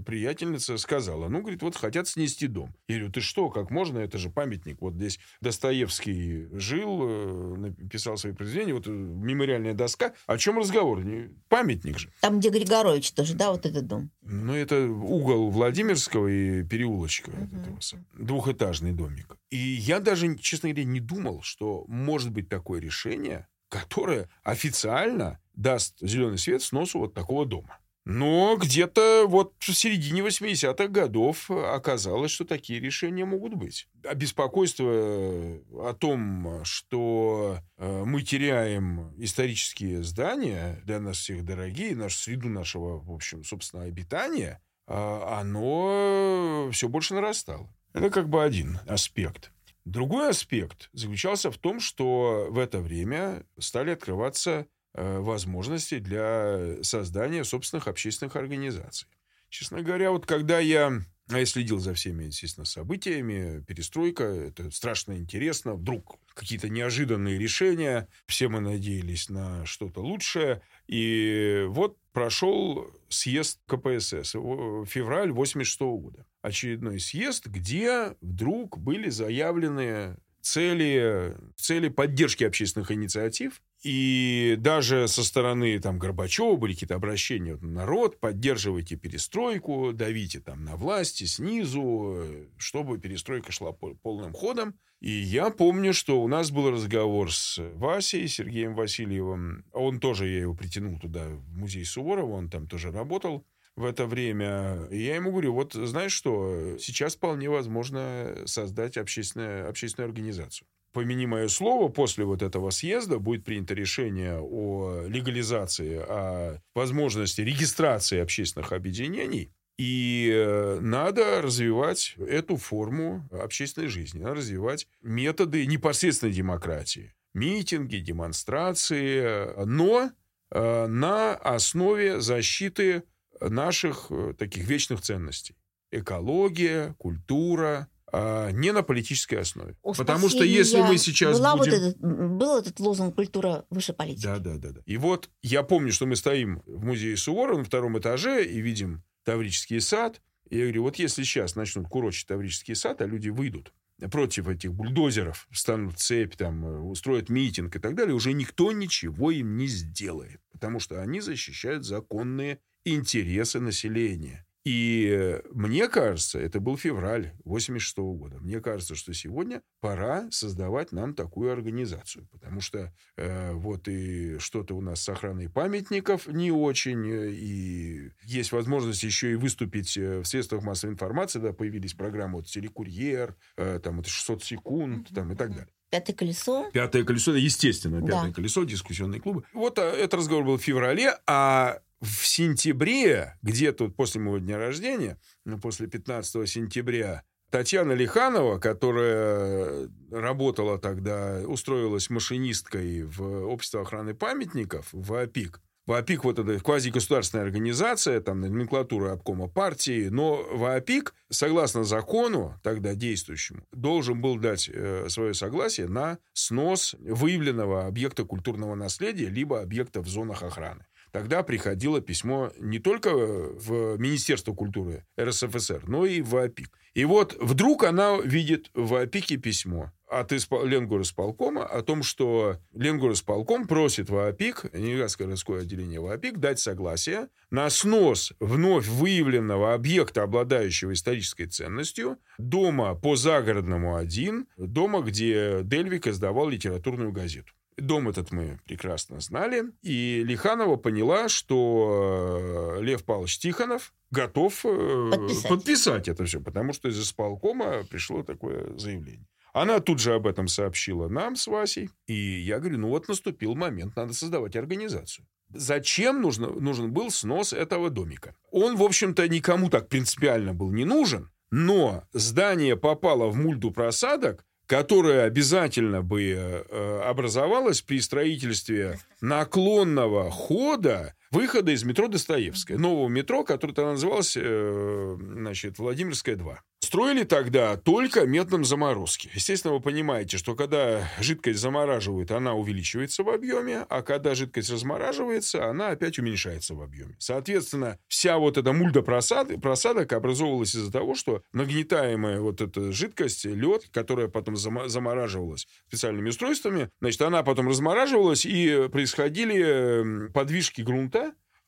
приятельница сказала, ну, говорит, вот хотят снести дом. Я говорю, ты что, как можно, это же памятник. Вот здесь Достоевский жил, написал свои произведения, вот мемориальная доска. О чем разговор? Памятник же. Там, где Григорович тоже, да, вот этот дом? Ну, это угол Владимирского и переулочка. Uh-huh. Этого, двухэтажный домик. И я даже, честно говоря, не думал, что может быть такое решение, которое официально даст зеленый свет сносу вот такого дома. Но где-то вот в середине восьмидесятых годов оказалось, что такие решения могут быть. Обеспокойство о том, что мы теряем исторические здания, для нас всех дорогие, нашу среду нашего, в общем, собственного обитания, оно все больше нарастало. Это как бы один аспект. Другой аспект заключался в том, что в это время стали открываться возможности для создания собственных общественных организаций. Честно говоря, вот когда я, я следил за всеми, естественно, событиями, перестройка, это страшно интересно, вдруг какие-то неожиданные решения, все мы надеялись на что-то лучшее, и вот прошел съезд ка пэ эс эс, февраль восемьдесят шестого года. Очередной съезд, где вдруг были заявлены цели, цели поддержки общественных инициатив. И даже со стороны там, Горбачева были какие-то обращения. Вот, народ, поддерживайте перестройку, давите там на власти снизу, чтобы перестройка шла полным ходом. И я помню, что у нас был разговор с Васей, Сергеем Васильевым. Он тоже, я его притянул туда, в музей Суворова, он там тоже работал в это время. И я ему говорю, вот знаешь что, сейчас вполне возможно создать общественную, общественную организацию. Помяни мое слово, после вот этого съезда будет принято решение о легализации, о возможности регистрации общественных объединений. И надо развивать эту форму общественной жизни, надо развивать методы непосредственной демократии. Митинги, демонстрации, но на основе защиты наших таких вечных ценностей. Экология, культура. А не на политической основе. О, потому что если мы сейчас была будем... Вот этот, был этот лозунг «Культура выше политики». Да, да, да, да. И вот я помню, что мы стоим в музее Суворова на втором этаже и видим Таврический сад. И я говорю, вот если сейчас начнут курочить Таврический сад, а люди выйдут против этих бульдозеров, встанут в цепь, там, устроят митинг и так далее, уже никто ничего им не сделает. Потому что они защищают законные интересы населения. И мне кажется, это был февраль восемьдесят шестого года, мне кажется, что сегодня пора создавать нам такую организацию, потому что э, вот и что-то у нас с охраной памятников не очень, и есть возможность еще и выступить в средствах массовой информации, да, появились программы вот, «Телекурьер», э, там, вот, «шестьсот секунд» там, и так далее. Пятое колесо. Пятое колесо, естественно, пятое да. колесо, дискуссионные клубы. Вот а, этот разговор был в феврале, а в сентябре, где-то вот после моего дня рождения, ну, после пятнадцатого сентября, Татьяна Лиханова, которая работала тогда, устроилась машинисткой в Общество охраны памятников, в ВОПИК. ВОПИК вот эта квазигосударственная организация, там номенклатура обкома партии, но ВОПИК, согласно закону тогда действующему, должен был дать э, свое согласие на снос выявленного объекта культурного наследия либо объекта в зонах охраны. Тогда приходило письмо не только в Министерство культуры эр эс эф эс эр, но и в ОПИК. И вот вдруг она видит в ОПИКе письмо от Ленгорисполкома о том, что Ленгорисполком просит ВОПИК, Ленинградское городское отделение ВОПИК, дать согласие на снос вновь выявленного объекта, обладающего исторической ценностью, дома по Загородному один, дома, где Дельвик издавал литературную газету. Дом этот мы прекрасно знали. И Лиханова поняла, что Лев Павлович Тихонов готов подписать, подписать это все, потому что из исполкома пришло такое заявление. Она тут же об этом сообщила нам с Васей. И я говорю, ну вот наступил момент, надо создавать организацию. Зачем нужно, нужен был снос этого домика? Он, в общем-то, никому так принципиально был не нужен, но здание попало в мульду просадок, которая обязательно бы образовалась при строительстве наклонного хода выхода из метро Достоевская, нового метро, которое тогда называлось, значит, Владимирская два. Строили тогда только методом заморозки. Естественно, вы понимаете, что когда жидкость замораживают, она увеличивается в объеме, а когда жидкость размораживается, она опять уменьшается в объеме. Соответственно, вся вот эта мульда просадок, просадок образовывалась из-за того, что нагнетаемая вот эта жидкость, лед, которая потом замораживалась специальными устройствами, значит, она потом размораживалась, и происходили подвижки грунта.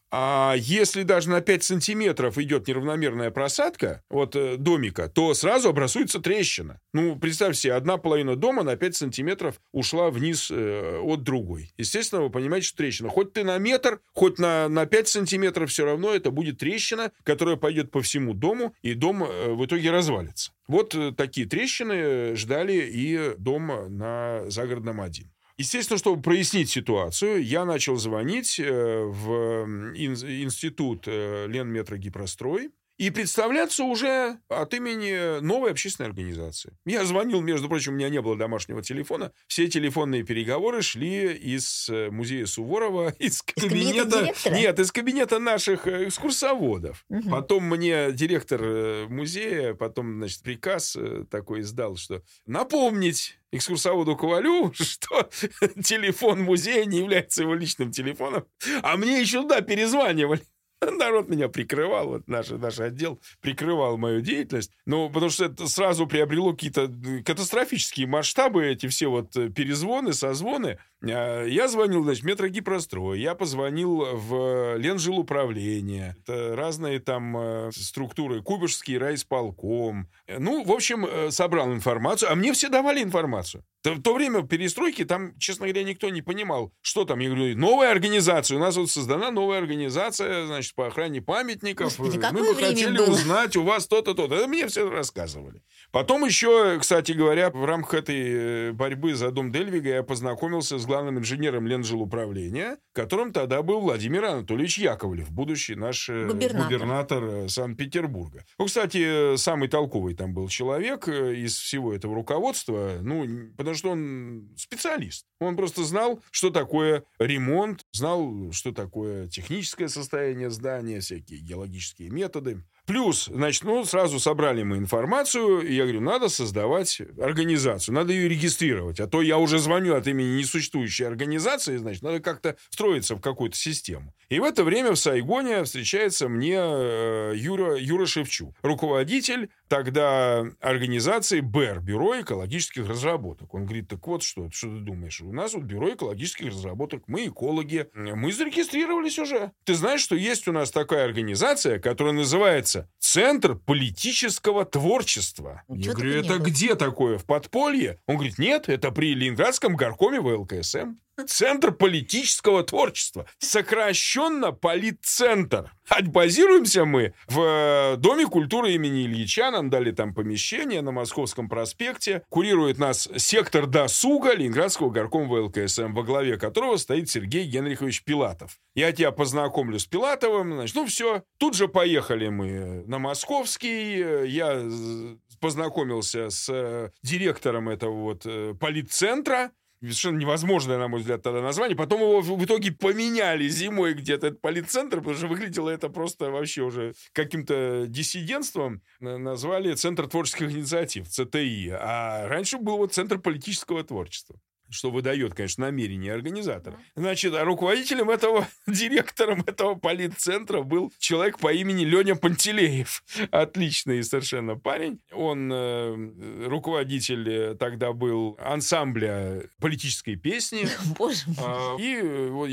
А если даже на пять сантиметров идет неравномерная просадка от домика, то сразу образуется трещина. Ну, представьте себе, одна половина дома на пять сантиметров ушла вниз от другой. Естественно, вы понимаете, что трещина. Хоть ты на метр, хоть на, на пять сантиметров, все равно это будет трещина, которая пойдет по всему дому, и дом в итоге развалится. Вот такие трещины ждали и дом на Загородном один. Естественно, чтобы прояснить ситуацию, я начал звонить в институт Ленметрогипрострой и представляться уже от имени новой общественной организации. Я звонил, между прочим, у меня не было домашнего телефона. Все телефонные переговоры шли из музея Суворова, из кабинета... Из кабинета нет, из кабинета наших экскурсоводов. Угу. Потом мне директор музея, потом, значит, приказ такой издал, что напомнить экскурсоводу Ковалю, что телефон музея не является его личным телефоном. А мне еще туда перезванивали. Народ меня прикрывал, вот наш, наш отдел прикрывал мою деятельность. Ну, потому что это сразу приобрело какие-то катастрофические масштабы, эти все вот перезвоны, созвоны. Я звонил, значит, в Метрогипрострой, я позвонил в Ленжилуправление, это разные там структуры, Куйбышевский райисполком. Ну, в общем, собрал информацию, а мне все давали информацию. В то время перестройки там, честно говоря, никто не понимал, что там. Я говорю, новая организация, у нас вот создана новая организация, значит, по охране памятников. Господи, мы бы хотели было? Узнать у вас то-то, то-то. Это мне все рассказывали. Потом еще, кстати говоря, в рамках этой борьбы за дом Дельвига я познакомился с главным инженером Ленжилуправления, которым тогда был Владимир Анатольевич Яковлев, будущий наш губернатор, губернатор Санкт-Петербурга. Ну, кстати, самый толковый там был человек из всего этого руководства, ну, потому что он специалист. Он просто знал, что такое ремонт, знал, что такое техническое состояние здания, всякие геологические методы. Плюс, значит, ну, сразу собрали мы информацию, и я говорю, надо создавать организацию, надо ее регистрировать, а то я уже звоню от имени несуществующей организации, значит, надо как-то встроиться в какую-то систему. И в это время в Сайгоне встречается мне Юра, Юра Шевчук, руководитель тогда организации БЭР, Бюро экологических разработок. Он говорит, так вот что, что ты думаешь, у нас вот Бюро экологических разработок, мы экологи, мы зарегистрировались уже. Ты знаешь, что есть у нас такая организация, которая называется Центр политического творчества. Я говорю, это где такое? В подполье? Он говорит, нет, это при Ленинградском горкоме ВЛКСМ. Центр политического творчества. Сокращенно Политцентр. Базируемся мы в Доме культуры имени Ильича. Нам дали там помещение на Московском проспекте. Курирует нас сектор досуга Ленинградского горкома ВЛКСМ, во главе которого стоит Сергей Генрихович Пилатов. Я тебя познакомлю с Пилатовым. Значит, ну все. Тут же поехали мы на Московский. Я познакомился с директором этого вот Политцентра. Совершенно невозможное, на мой взгляд, тогда название. Потом его в итоге поменяли зимой где-то, этот Политцентр, потому что выглядело это просто вообще уже каким-то диссидентством. Назвали Центр творческих инициатив, ЦТИ. А раньше был вот Центр политического творчества. что выдает, конечно, намерение организатора. Значит, руководителем этого, директором этого политцентра был человек по имени Леня Пантелеев. Отличный совершенно парень. Он э, руководитель тогда был ансамбля политической песни. Боже мой. И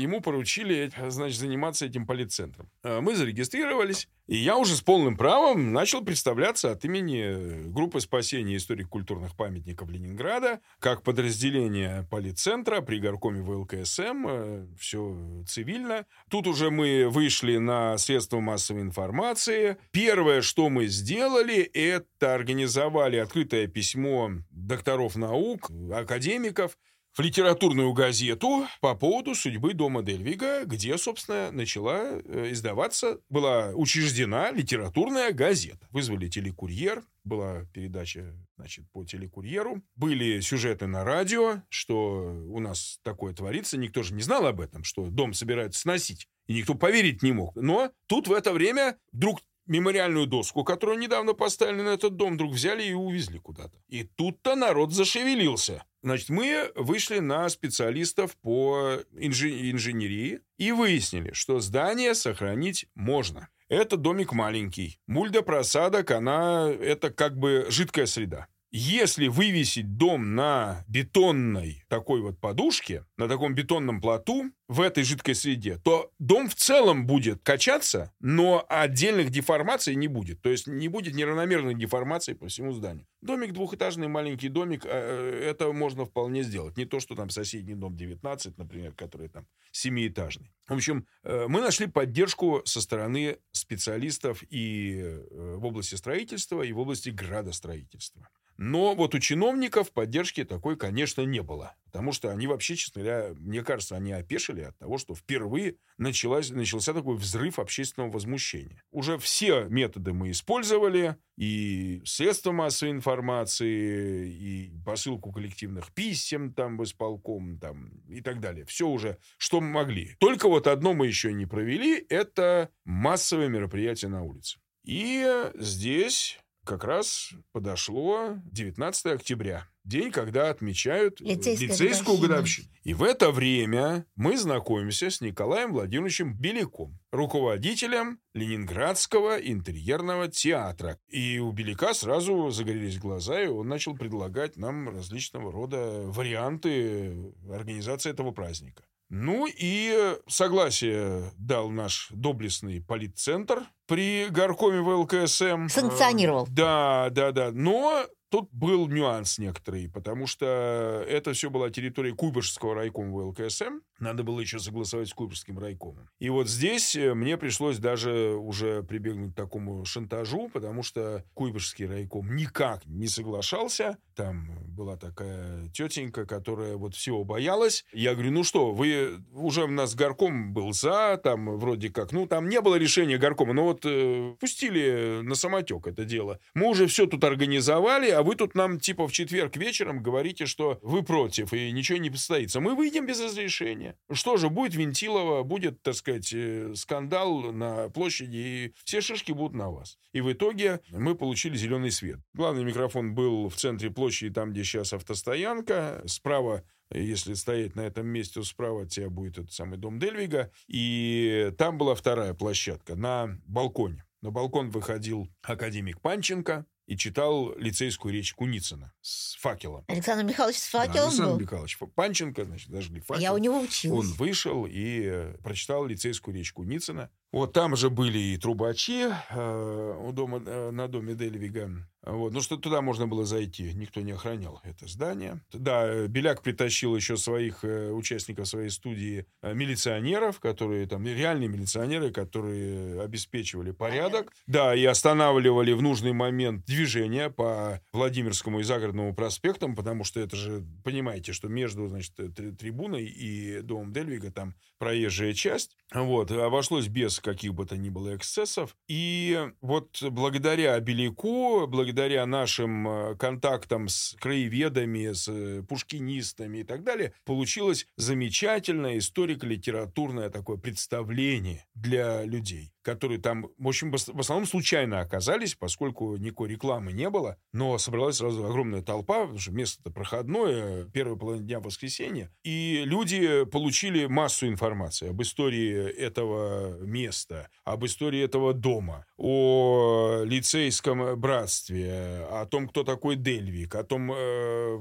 ему поручили, значит, заниматься этим политцентром. Мы зарегистрировались, и я уже с полным правом начал представляться от имени группы спасения историко-культурных памятников Ленинграда как подразделение политцентра при горкоме ВЛКСМ, все цивильно. Тут уже мы вышли на средства массовой информации. Первое, что мы сделали, это организовали открытое письмо докторов наук, академиков в литературную газету по поводу судьбы дома Дельвига, где, собственно, начала издаваться, была учреждена литературная газета. Вызвали телекурьер, была передача, значит, по телекурьеру. Были сюжеты на радио, что у нас такое творится. Никто же не знал об этом, что дом собираются сносить. И никто поверить не мог. Но тут в это время вдруг мемориальную доску, которую недавно поставили на этот дом, вдруг взяли и увезли куда-то. И тут-то народ зашевелился. Значит, мы вышли на специалистов по инжи- инженерии и выяснили, что здание сохранить можно. Это домик маленький. Мульдопросадок, она, это как бы жидкая среда. Если вывесить дом на бетонной такой вот подушке, на таком бетонном плоту в этой жидкой среде, то дом в целом будет качаться, но отдельных деформаций не будет. То есть не будет неравномерной деформации по всему зданию. Домик двухэтажный, маленький домик, это можно вполне сделать. Не то, что там соседний дом девятнадцать, например, который там семиэтажный. В общем, мы нашли поддержку со стороны специалистов и в области строительства, и в области градостроительства. Но вот у чиновников поддержки такой, конечно, не было. Потому что они вообще, честно говоря, мне кажется, они опешили от того, что впервые началась, начался такой взрыв общественного возмущения. Уже все методы мы использовали. И средства массовой информации, и посылку коллективных писем там, в исполком там, и так далее. Все уже, что мы могли. Только вот одно мы еще не провели. Это массовое мероприятие на улице. И здесь... Как раз подошло девятнадцатое октября, день, когда отмечают лицейскую, лицейскую годовщину. И в это время мы знакомимся с Николаем Владимировичем Беляком, руководителем Ленинградского интерьерного театра. И у Беляка сразу загорелись глаза, и он начал предлагать нам различного рода варианты организации этого праздника. Ну и согласие дал наш доблестный политцентр при горкоме ВЛКСМ. Санкционировал. Да, да, да. Но тут был нюанс некоторый, потому что это все была территория Куйбышевского райкома ВЛКСМ. Надо было еще согласовать с Куйбышевским райкомом. И вот здесь мне пришлось даже уже прибегнуть к такому шантажу, потому что Куйбышевский райком никак не соглашался. Там была такая тетенька, которая вот всего боялась. Я говорю, ну что, вы уже у нас горком был за, там вроде как, ну там не было решения горкома, но вот э, пустили на самотек это дело. Мы уже все тут организовали, а вы тут нам типа в четверг вечером говорите, что вы против, и ничего не состоится. Мы выйдем без разрешения. Что же, будет Винтилова, будет, так сказать, скандал на площади, и все шишки будут на вас. И в итоге мы получили зеленый свет. Главный микрофон был в центре площади, там, где сейчас автостоянка. Справа, если стоять на этом месте, справа от тебя будет этот самый дом Дельвига. И там была вторая площадка на балконе. На балкон выходил академик Панченко и читал лицейскую речь Куницына с факелом. Александр Михайлович с факелом, да, Александр был? Александр Михайлович Панченко, значит, зажгли факел. Я у него училась. Он вышел и прочитал лицейскую речь Куницына. Вот там же были и трубачи э, у дома, э, на доме Дельвига. Вот. Ну, что туда можно было зайти. Никто не охранял это здание. Да, Беляк притащил еще своих э, участников своей студии э, милиционеров, которые там, реальные милиционеры, которые обеспечивали порядок. Да, и останавливали в нужный момент движение по Владимирскому и Загородному проспектам, потому что это же, понимаете, что между, значит, трибуной и домом Дельвига там проезжая часть. Вот. Обошлось без каких бы то ни было эксцессов. И вот благодаря Беляку, благодаря нашим контактам с краеведами, с пушкинистами и так далее, получилось замечательное историко-литературное такое представление для людей. которые там, в общем, в основном случайно оказались, поскольку никакой рекламы не было, но собралась сразу огромная толпа, потому что место-то проходное, первая половина дня воскресенья, и люди получили массу информации об истории этого места, об истории этого дома, о лицейском братстве, о том, кто такой Дельвик, о том,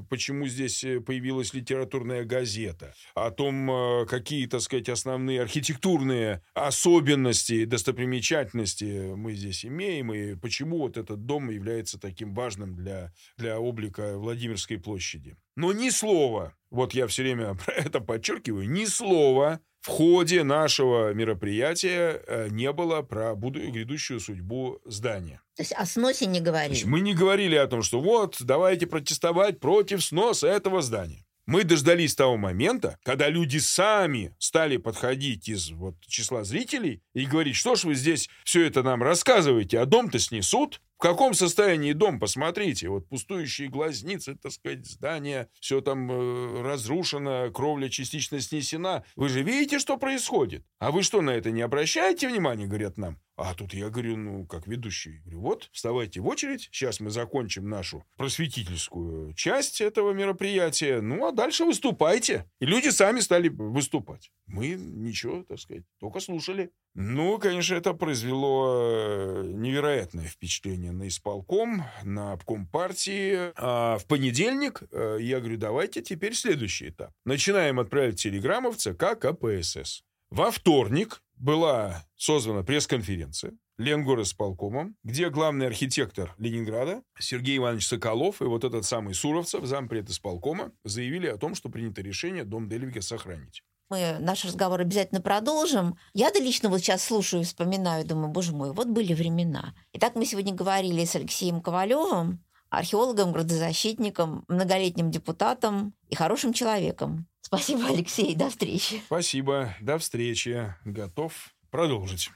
почему здесь появилась литературная газета, о том, какие, так сказать, основные архитектурные особенности, достопримечательности примечательности мы здесь имеем, и почему вот этот дом является таким важным для, для облика Владимирской площади. Но ни слова, вот я все время про это подчеркиваю, ни слова в ходе нашего мероприятия не было про буду- грядущую судьбу здания. То есть о сносе не говорили? То есть мы не говорили о том, что вот, давайте протестовать против сноса этого здания. Мы дождались того момента, когда люди сами стали подходить из вот числа зрителей и говорить, что ж вы здесь все это нам рассказываете, а дом-то снесут. В каком состоянии дом, посмотрите, вот пустующие глазницы, так сказать, здания, все там э, разрушено, кровля частично снесена. Вы же видите, что происходит? А вы что, на это не обращаете внимания, говорят нам? А тут я говорю, ну, как ведущий, говорю, вот, вставайте в очередь, сейчас мы закончим нашу просветительскую часть этого мероприятия, ну, а дальше выступайте. И люди сами стали выступать. Мы ничего, так сказать, только слушали. Ну, конечно, это произвело невероятное впечатление на исполком, на обком партии. А в понедельник я говорю, давайте теперь следующий этап. Начинаем отправлять телеграммы в ЦК КПСС. Во вторник была созвана пресс-конференция Ленгорисполкомом, где главный архитектор Ленинграда Сергей Иванович Соколов и вот этот самый Суровцев, зампред исполкома, заявили о том, что принято решение дом Дельвига сохранить. Мы наш разговор обязательно продолжим. Я-то лично вот сейчас слушаю, вспоминаю, думаю, боже мой, вот были времена. Итак, мы сегодня говорили с Алексеем Ковалевым, археологом, градозащитником, многолетним депутатом и хорошим человеком. Спасибо, Алексей, до встречи. Спасибо, до встречи. Готов продолжить.